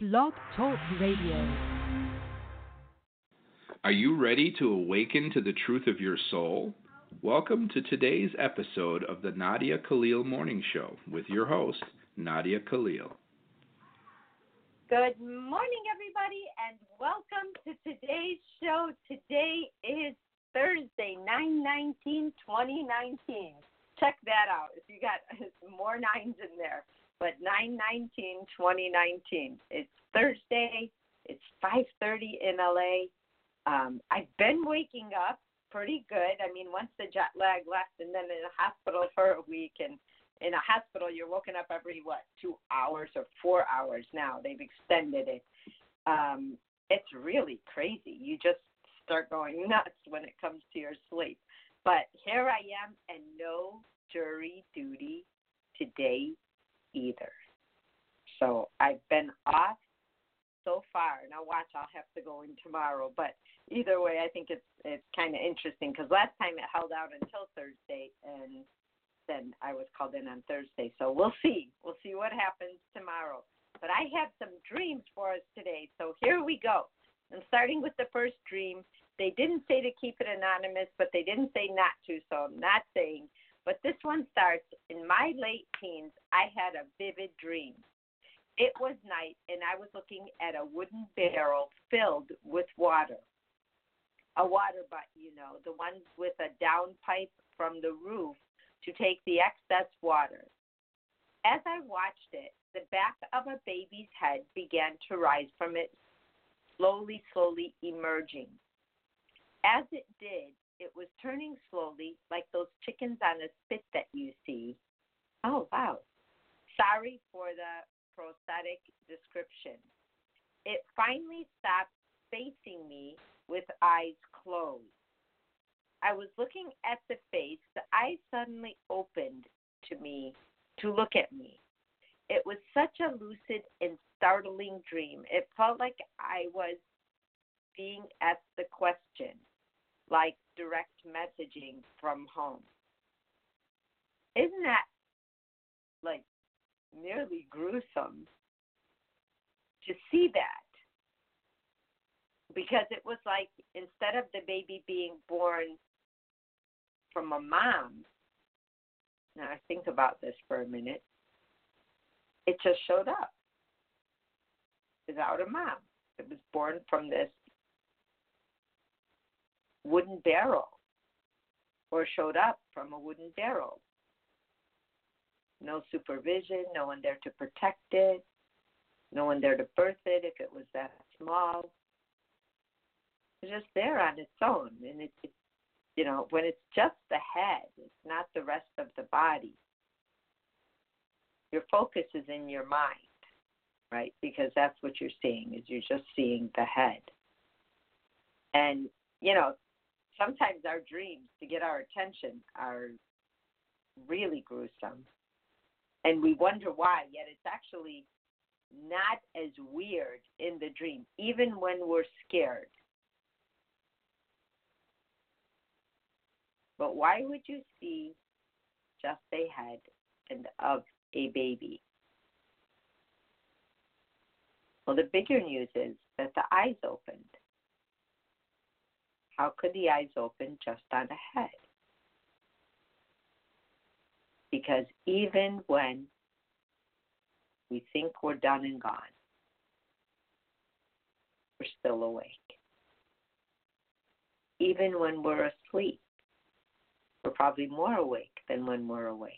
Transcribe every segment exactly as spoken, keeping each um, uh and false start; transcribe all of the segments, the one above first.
Blog Talk Radio. Are you ready to awaken to the truth of your soul? Welcome to today's episode of the Nadia Khalil Morning Show with your host, Nadia Khalil. Good morning, everybody, and welcome to today's show. Today is Thursday, nine nineteen twenty nineteen. Check that out. If you got more nines in there. But nine nineteen twenty nineteen, it's Thursday, it's five thirty in L A. Um, I've been waking up pretty good. I mean, once the jet lag left and then in the hospital for a week, and in a hospital you're woken up every, what, two hours or four hours now. They've extended it. Um, it's really crazy. You just start going nuts when it comes to your sleep. But here I am, and no jury duty today either. So I've been off so far. Now watch, I'll have to go in tomorrow. But either way, I think it's it's kind of interesting because last time it held out until Thursday, and then I was called in on Thursday. So we'll see. We'll see what happens tomorrow. But I have some dreams for us today. So here we go. I'm starting with the first dream. They didn't say to keep it anonymous, but they didn't say not to, so I'm not saying. But this one starts, in my late teens, I had a vivid dream. It was night, and I was looking at a wooden barrel filled with water. A water butt, you know, the ones with a downpipe from the roof to take the excess water. As I watched it, the back of a baby's head began to rise from it, slowly, slowly emerging. As it did, it was turning slowly, like those chickens on a spit that you see. Oh, wow. Sorry for the prosthetic description. It finally stopped facing me with eyes closed. I was looking at the face. The eyes suddenly opened to me to look at me. It was such a lucid and startling dream. It felt like I was being asked the question, like direct messaging from home. Isn't that, like, nearly gruesome to see that? Because it was like, instead of the baby being born from a mom, now I think about this for a minute, it just showed up without a mom. It was born from this wooden barrel, or showed up from a wooden barrel. No supervision, no one there to protect it, no one there to birth it if it was that small. It's just there on its own. And it, it, you know, when it's just the head, it's not the rest of the body. Your focus is in your mind, right? Because that's what you're seeing, is you're just seeing the head. And, you know, sometimes our dreams to get our attention are really gruesome. And we wonder why, yet it's actually not as weird in the dream, even when we're scared. But why would you see just a head and of a baby? Well, the bigger news is that the eyes opened. How could the eyes open just on the head? Because even when we think we're done and gone, we're still awake. Even when we're asleep, we're probably more awake than when we're awake.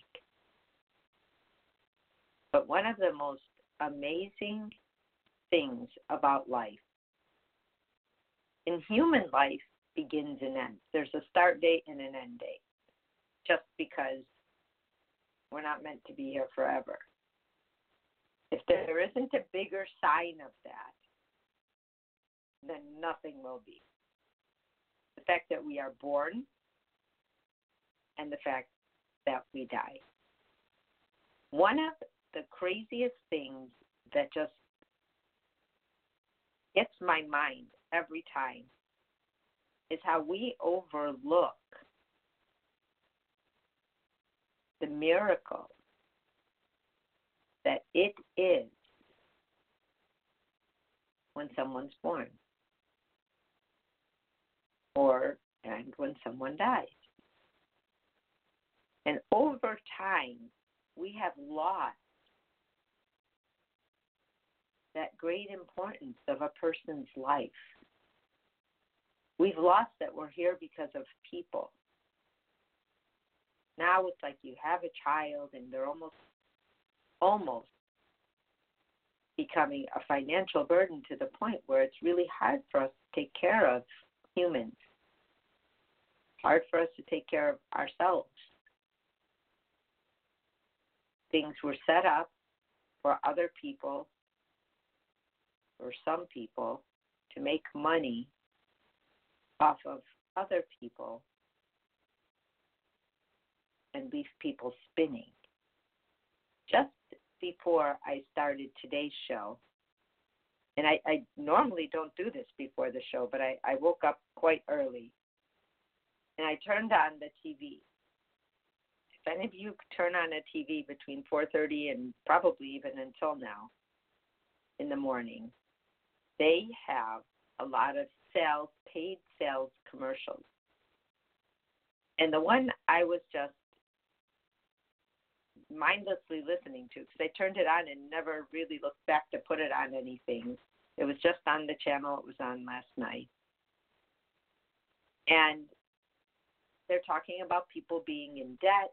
But one of the most amazing things about life, in human life, begins and ends. There's a start date and an end date, just because we're not meant to be here forever. If there isn't a bigger sign of that, then nothing will be. The fact that we are born and the fact that we die. One of the craziest things that just gets my mind every time is how we overlook the miracle that it is when someone's born or and when someone dies. And over time, we have lost that great importance of a person's life. We've lost that we're here because of people. Now it's like you have a child and they're almost, almost becoming a financial burden to the point where it's really hard for us to take care of humans. Hard for us to take care of ourselves. Things were set up for other people or some people to make money off of other people and leave people spinning. Just before I started today's show, and I, I normally don't do this before the show, but I, I woke up quite early and I turned on the T V. If any of you turn on a T V between four thirty and probably even until now in the morning, they have a lot of sales, paid sales commercials. And the one I was just mindlessly listening to, because I turned it on and never really looked back to put it on anything. It was just on the channel it was on last night. And they're talking about people being in debt,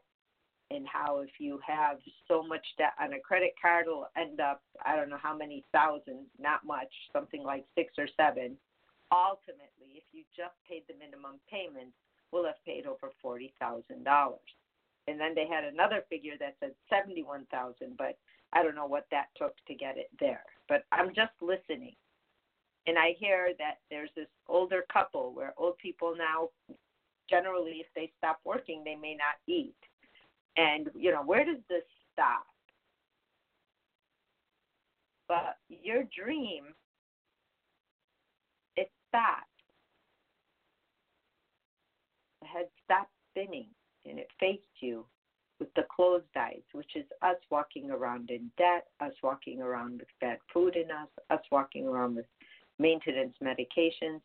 and how if you have so much debt on a credit card, it'll end up, I don't know how many thousands, not much, something like six or seven. Ultimately, if you just paid the minimum payments, we'll have paid over forty thousand dollars. And then they had another figure that said seventy-one thousand dollars, but I don't know what that took to get it there. But I'm just listening. And I hear that there's this older couple where old people now, generally, if they stop working, they may not eat. And, you know, where does this stop? But your dream, it stopped. It had stopped spinning, and it faced you with the closed eyes, which is us walking around in debt, us walking around with bad food in us, us walking around with maintenance medications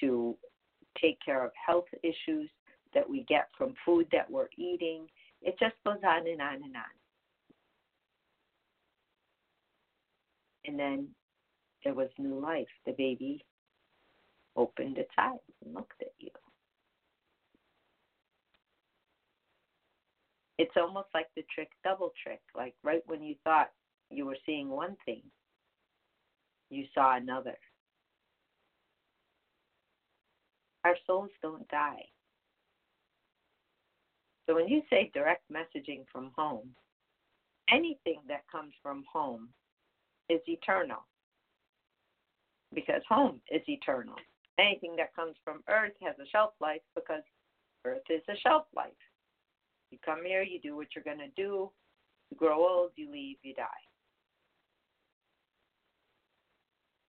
to take care of health issues that we get from food that we're eating. It just goes on and on and on. And then there was new life. The baby opened its eyes and looked at you. It's almost like the trick, double trick. Like right when you thought you were seeing one thing, you saw another. Our souls don't die. So when you say direct messaging from home, anything that comes from home is eternal because home is eternal. Anything that comes from earth has a shelf life because earth is a shelf life. You come here, you do what you're going to do, you grow old, you leave, you die.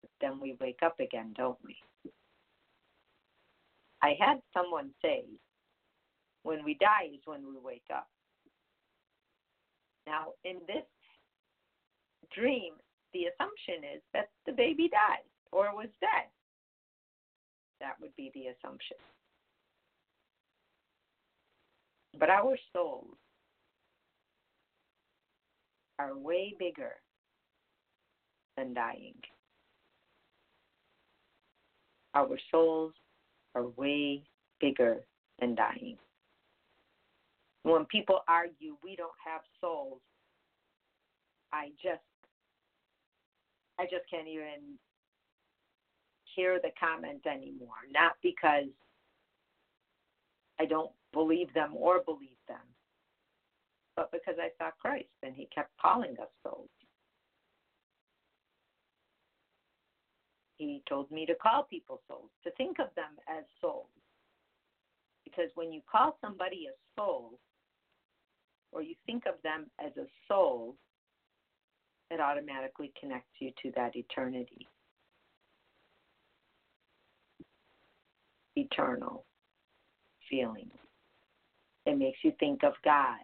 But then we wake up again, don't we? I had someone say, when we die is when we wake up. Now, in this dream, the assumption is that the baby died or was dead. That would be the assumption. But our souls are way bigger than dying. Our souls are way bigger than dying. When people argue we don't have souls, I just I just can't even hear the comment anymore. Not because I don't believe them or believe them, but because I saw Christ and he kept calling us souls. He told me to call people souls, to think of them as souls. Because when you call somebody a soul, or you think of them as a soul, it automatically connects you to that eternity. Eternal feeling. It makes you think of God.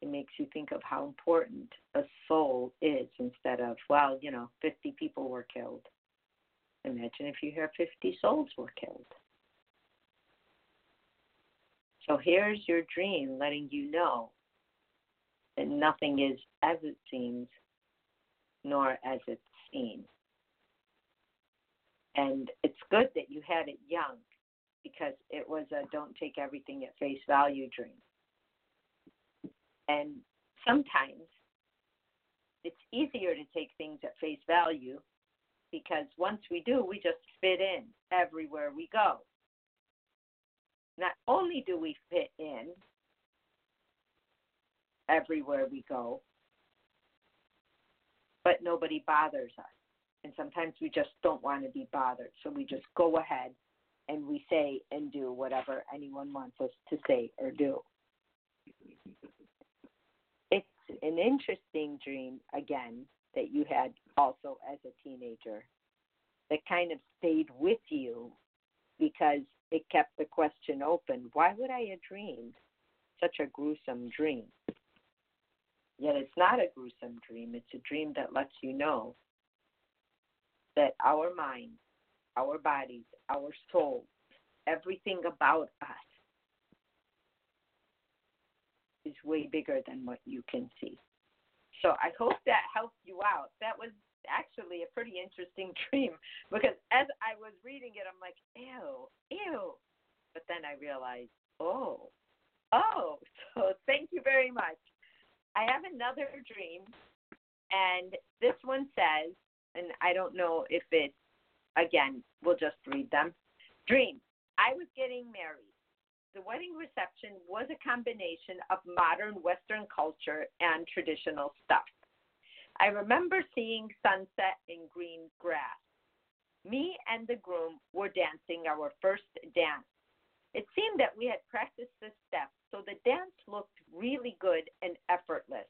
It makes you think of how important a soul is instead of, well, you know, fifty people were killed. Imagine if you hear fifty souls were killed. So here's your dream letting you know that nothing is as it seems, nor as it's seen. And it's good that you had it young, because it was a don't take everything at face value dream. And sometimes it's easier to take things at face value, because once we do, we just fit in everywhere we go. Not only do we fit in everywhere we go, but nobody bothers us. And sometimes we just don't want to be bothered. So we just go ahead and we say and do whatever anyone wants us to say or do. It's an interesting dream, again, that you had also as a teenager that kind of stayed with you, because it kept the question open, why would I have dreamed such a gruesome dream? Yet it's not a gruesome dream. It's a dream that lets you know that our minds, our bodies, our souls, everything about us is way bigger than what you can see. So I hope that helped you out. That was actually a pretty interesting dream, because as I was reading it, I'm like, ew, ew. But then I realized, oh, oh. So thank you very much. I have another dream, and this one says, and I don't know if it's, again, we'll just read them. Dream, I was getting married. The wedding reception was a combination of modern Western culture and traditional stuff. I remember seeing sunset and green grass. Me and the groom were dancing our first dance. It seemed that we had practiced the steps, so the dance looked really good and effortless.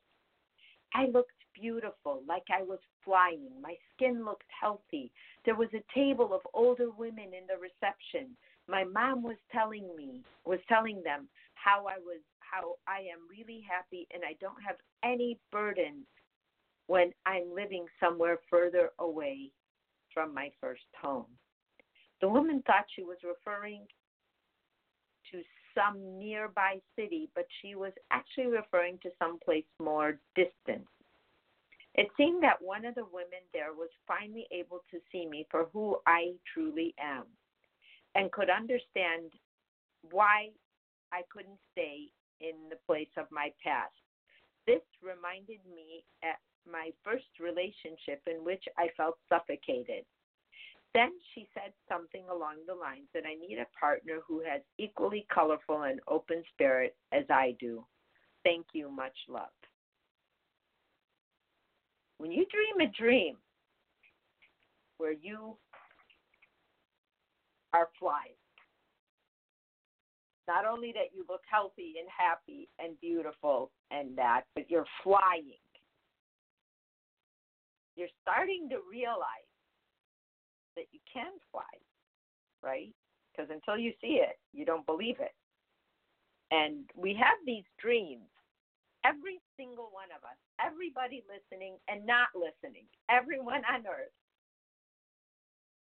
I looked beautiful, like I was flying. My skin looked healthy. There was a table of older women in the reception. My mom was telling me, was telling them how I was, how I am really happy and I don't have any burdens when I'm living somewhere further away from my first home. The woman thought she was referring to some nearby city, but she was actually referring to someplace more distant. It seemed that one of the women there was finally able to see me for who I truly am and could understand why I couldn't stay in the place of my past. This reminded me at my first relationship in which I felt suffocated. Then she said something along the lines that I need a partner who has equally colorful and open spirit as I do. Thank you. Much love. When you dream a dream where you are flying, not only that you look healthy and happy and beautiful and that, but you're flying, you're starting to realize that you can fly, right? Because until you see it, you don't believe it. And we have these dreams. Every single one of us, everybody listening and not listening, everyone on earth,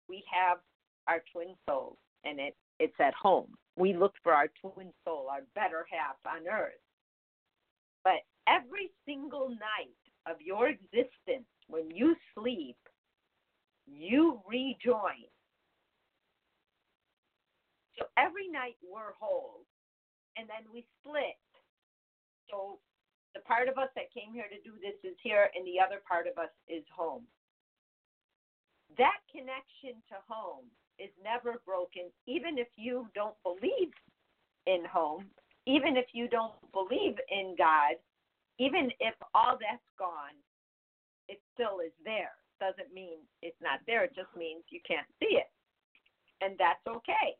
we have our twin soul, and it, it's at home. We look for our twin soul, our better half on earth. But every single night of your existence, when you sleep, you rejoin. So every night we're whole, and then we split. So the part of us that came here to do this is here, and the other part of us is home. That connection to home is never broken, even if you don't believe in home, even if you don't believe in God, even if all that's gone, it still is there. Doesn't mean it's not there. It just means you can't see it, and that's okay.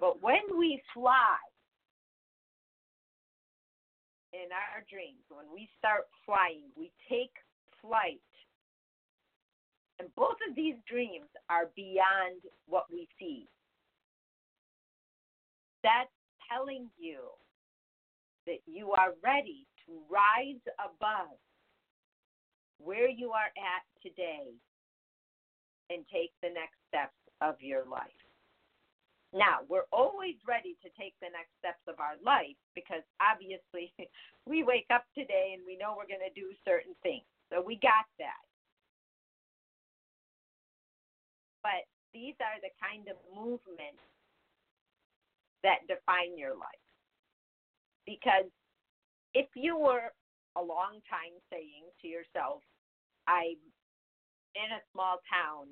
But when we fly, in our dreams, when we start flying, we take flight. And both of these dreams are beyond what we see. That's telling you that you are ready to rise above where you are at today and take the next steps of your life. Now, we're always ready to take the next steps of our life because obviously we wake up today and we know we're going to do certain things. So we got that. But these are the kind of movements that define your life. Because if you were a long time saying to yourself, I'm in a small town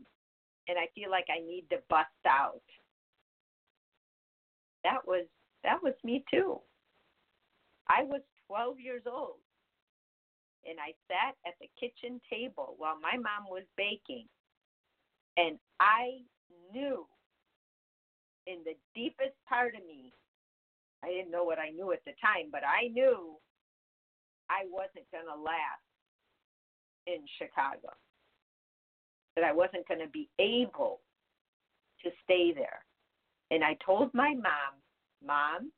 and I feel like I need to bust out, That was that was me too. I was twelve years old, and I sat at the kitchen table while my mom was baking, and I knew in the deepest part of me, I didn't know what I knew at the time, but I knew I wasn't going to last in Chicago, that I wasn't going to be able to stay there. And I told my mom, Mom,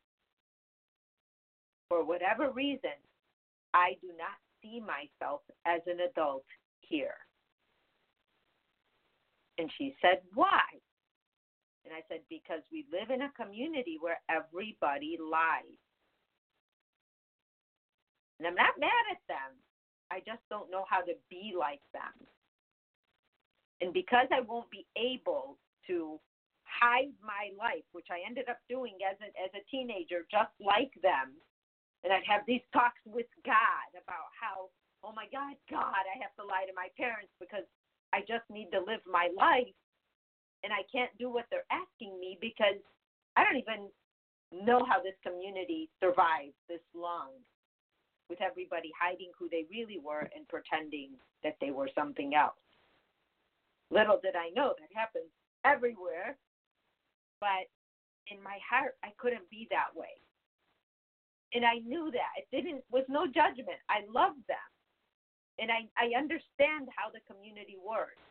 for whatever reason, I do not see myself as an adult here. And she said, why? And I said, because we live in a community where everybody lies. And I'm not mad at them. I just don't know how to be like them. And because I won't be able to hide my life, which I ended up doing as a, as a teenager, just like them. And I'd have these talks with God about how, oh my God, God, I have to lie to my parents because I just need to live my life and I can't do what they're asking me because I don't even know how this community survived this long with everybody hiding who they really were and pretending that they were something else. Little did I know that happens everywhere. But in my heart, I couldn't be that way. And I knew that. It didn't was no judgment. I loved them. And I, I understand how the community works.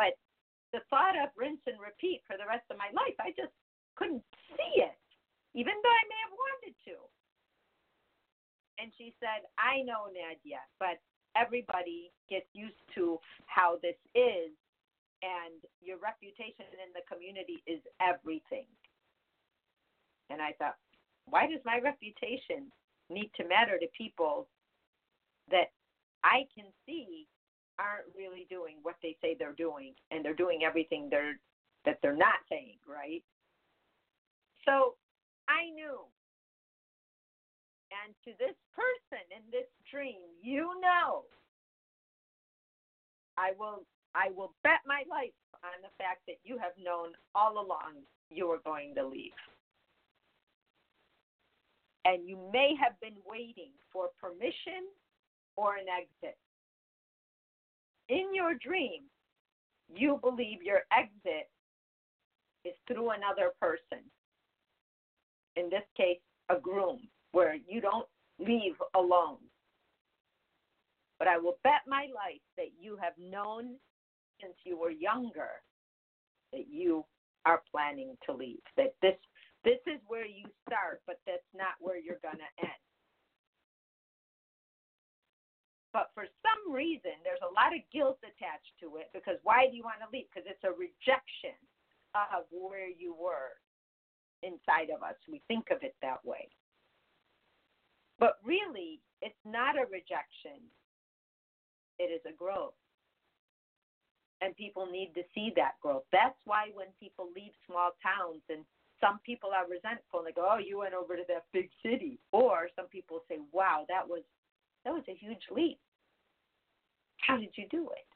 But the thought of rinse and repeat for the rest of my life, I just couldn't see it, even though I may have wanted to. And she said, I know, Nadia, but everybody gets used to how this is. And your reputation in the community is everything. And I thought, why does my reputation need to matter to people that I can see aren't really doing what they say they're doing, and they're doing everything they're, that they're not saying, right? So I knew. And to this person in this dream, you know, I will... I will bet my life on the fact that you have known all along you were going to leave. And you may have been waiting for permission or an exit. In your dream, you believe your exit is through another person. In this case, a groom, where you don't leave alone. But I will bet my life that you have known since you were younger that you are planning to leave, that this this is where you start, but that's not where you're going to end. But for some reason, there's a lot of guilt attached to it because why do you want to leave? Because it's a rejection of where you were inside of us. We think of it that way. But really, it's not a rejection. It is a growth. And people need to see that growth. That's why when people leave small towns and some people are resentful and they go, oh, you went over to that big city. Or some people say, wow, that was that was a huge leap. How did you do it?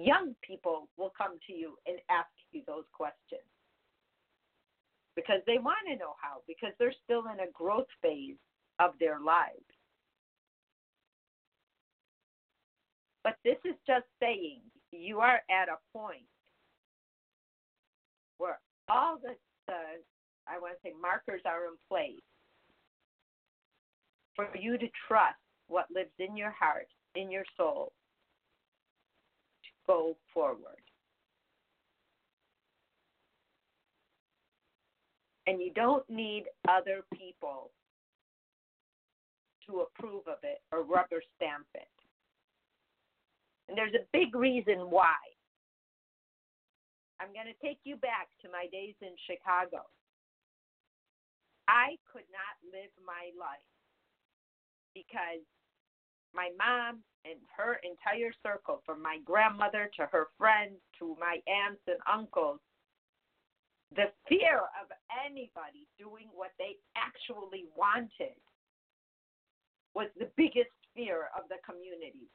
Young people will come to you and ask you those questions because they want to know how, because they're still in a growth phase of their lives. But this is just saying you are at a point where all the, the I want to say, markers are in place for you to trust what lives in your heart, in your soul, to go forward. And you don't need other people to approve of it or rubber stamp it. And there's a big reason why. I'm going to take you back to my days in Chicago. I could not live my life because my mom and her entire circle, from my grandmother to her friends to my aunts and uncles, the fear of anybody doing what they actually wanted was the biggest fear of the community.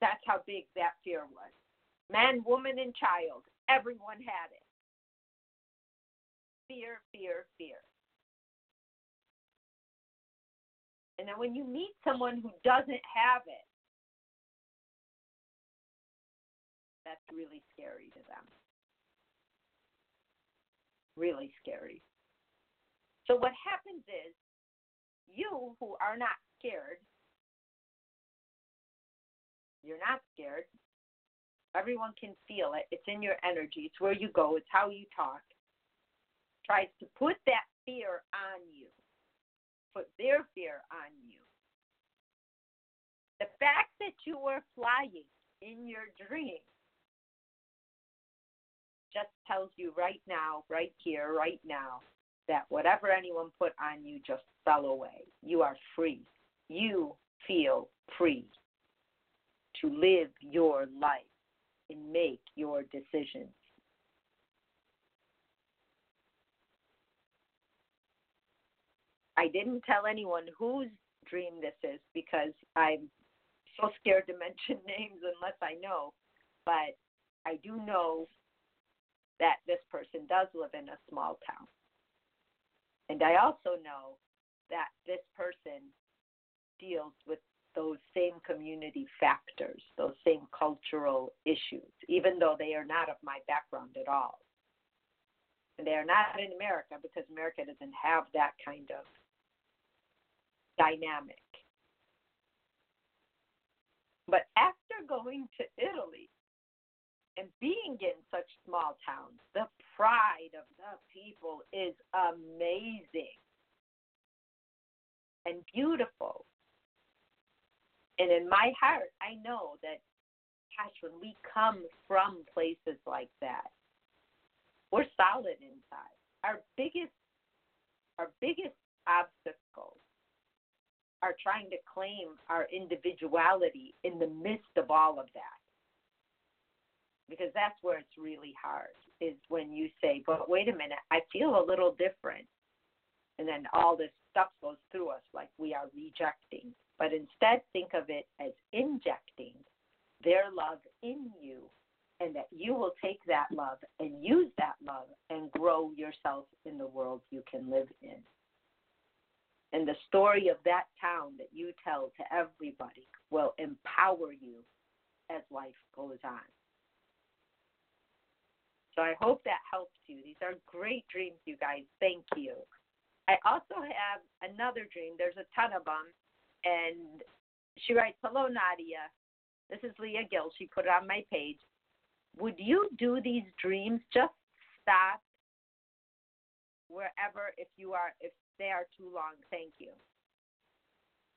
That's how big that fear was. Man, woman, and child, everyone had it. Fear, fear, fear. And then when you meet someone who doesn't have it, that's really scary to them. Really scary. So what happens is, you who are not scared, you're not scared. Everyone can feel it. It's in your energy. It's where you go. It's how you talk. Tries to put that fear on you. Put their fear on you. The fact that you were flying in your dream just tells you right now, right here, right now, that whatever anyone put on you just fell away. You are free. You feel free to live your life and make your decisions. I didn't tell anyone whose dream this is because I'm so scared to mention names unless I know, but I do know that this person does live in a small town. And I also know that this person deals with those same community factors, those same cultural issues, even though they are not of my background at all. And they are not in America because America doesn't have that kind of dynamic. But after going to Italy and being in such small towns, the pride of the people is amazing and beautiful. And in my heart, I know that, gosh, when we come from places like that, we're solid inside. Our biggest, our biggest obstacles are trying to claim our individuality in the midst of all of that. Because that's where it's really hard, is when you say, but wait a minute, I feel a little different. And then all this stuff goes through us like we are rejecting. But instead, think of it as injecting their love in you, and that you will take that love and use that love and grow yourself in the world you can live in. And the story of that town that you tell to everybody will empower you as life goes on. So I hope that helps you. These are great dreams, you guys. Thank you. I also have another dream. There's a ton of them. And she writes, hello, Nadia. This is Leah Gill. She put it on my page. Would you do these dreams? Just stop wherever if you are, if they are too long. Thank you.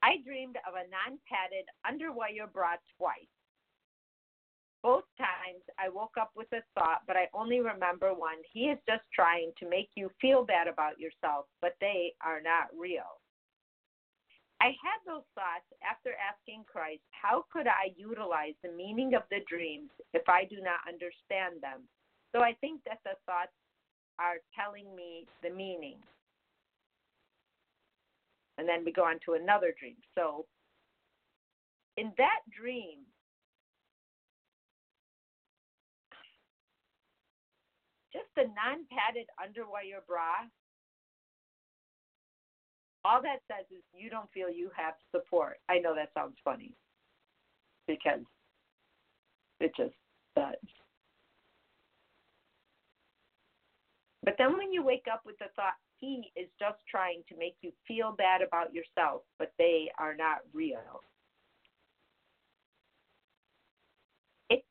I dreamed of a non-padded underwire bra twice. Both times I woke up with a thought, but I only remember one. He is just trying to make you feel bad about yourself, but they are not real. I had those thoughts after asking Christ, how could I utilize the meaning of the dreams if I do not understand them? So I think that the thoughts are telling me the meaning. And then we go on to another dream. So in that dream, just a non-padded underwire bra, all that says is you don't feel you have support. I know that sounds funny because it just does. But then when you wake up with the thought, he is just trying to make you feel bad about yourself, but they are not real. It,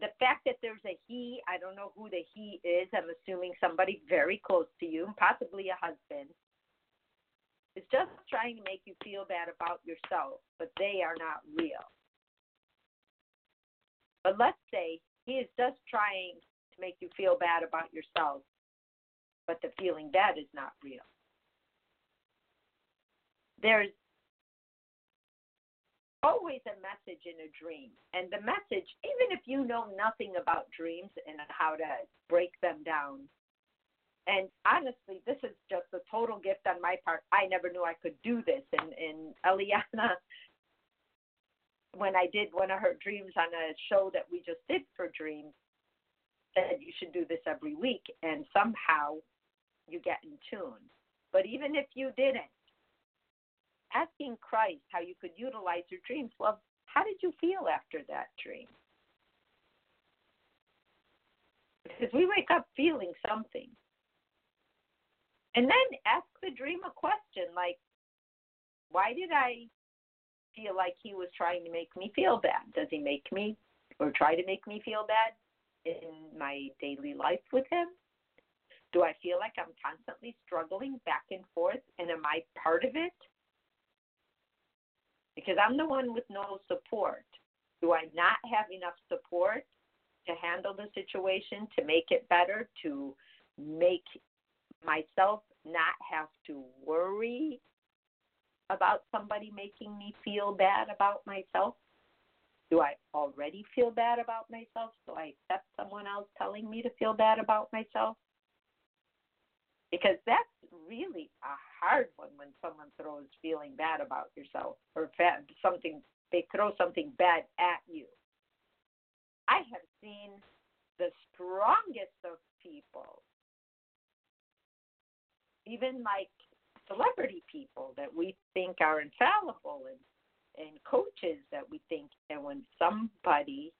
the fact that there's a he, I don't know who the he is. I'm assuming somebody very close to you, possibly a husband. is just trying to make you feel bad about yourself, but they are not real. But let's say he is just trying to make you feel bad about yourself, but the feeling bad is not real. There's always a message in a dream, and the message, even if you know nothing about dreams and how to break them down, and honestly, this is just a total gift on my part. I never knew I could do this, and, and Eliana, when I did one of her dreams on a show that we just did for dreams, said you should do this every week, and somehow you get in tune. But even if you didn't, asking Christ how you could utilize your dreams. Well, how did you feel after that dream? Because we wake up feeling something. And then ask the dream a question like, why did I feel like he was trying to make me feel bad? Does he make me or try to make me feel bad in my daily life with him? Do I feel like I'm constantly struggling back and forth, and am I part of it? Because I'm the one with no support. Do I not have enough support to handle the situation, to make it better, to make myself not have to worry about somebody making me feel bad about myself? Do I already feel bad about myself, so I accept someone else telling me to feel bad about myself? Because that's really a hard one when someone throws feeling bad about yourself, or something, they throw something bad at you. I have seen the strongest of people, even like celebrity people that we think are infallible, and, and coaches that we think, and when somebody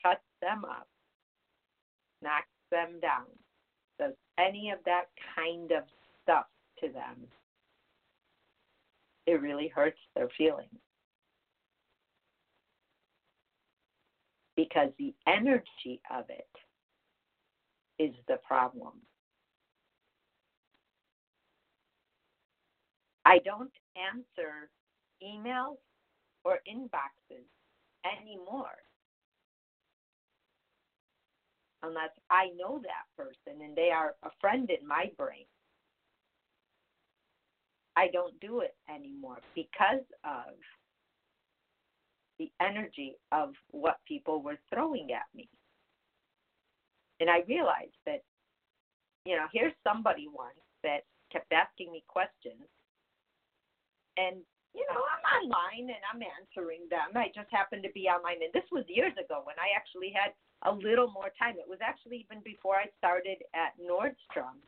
cuts them up, knocks them down, does any of that kind of stuff to them, it really hurts their feelings. Because the energy of it is the problem. I don't answer emails or inboxes anymore unless I know that person and they are a friend in my brain. I don't do it anymore because of the energy of what people were throwing at me. And I realized that, you know, here's somebody once that kept asking me questions. And, you know, I'm online and I'm answering them. I just happened to be online. And this was years ago when I actually had a little more time. It was actually even before I started at Nordstrom.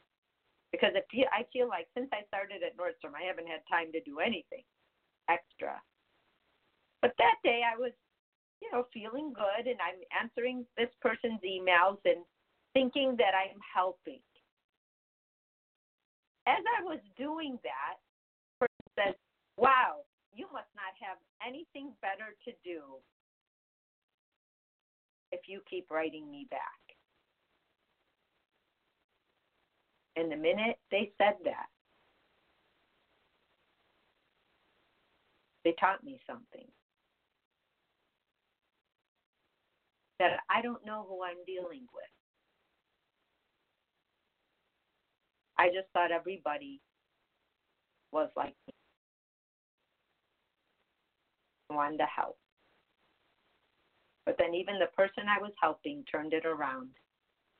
Because if you, I feel like since I started at Nordstrom, I haven't had time to do anything extra. But that day I was, you know, feeling good, and I'm answering this person's emails and thinking that I'm helping. As I was doing that, the person said, wow, you must not have anything better to do if you keep writing me back. And the minute they said that, they taught me something. That I don't know who I'm dealing with. I just thought everybody was like me. I wanted to help. But then even the person I was helping turned it around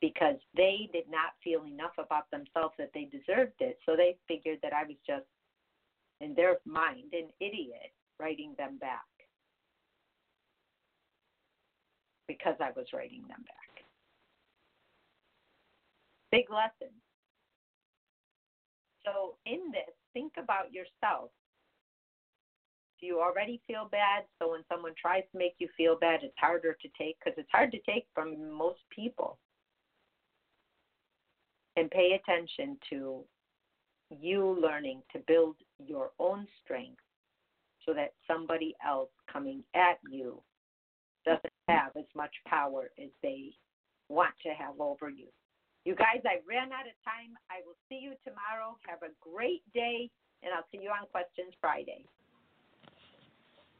because they did not feel enough about themselves that they deserved it. So they figured that I was just, in their mind, an idiot writing them back because I was writing them back. Big lesson. So in this, think about yourself. Do you already feel bad? So when someone tries to make you feel bad, it's harder to take, because it's hard to take from most people. And pay attention to you learning to build your own strength so that somebody else coming at you doesn't have as much power as they want to have over you. You guys, I ran out of time. I will see you tomorrow. Have a great day, and I'll see you on Questions Friday.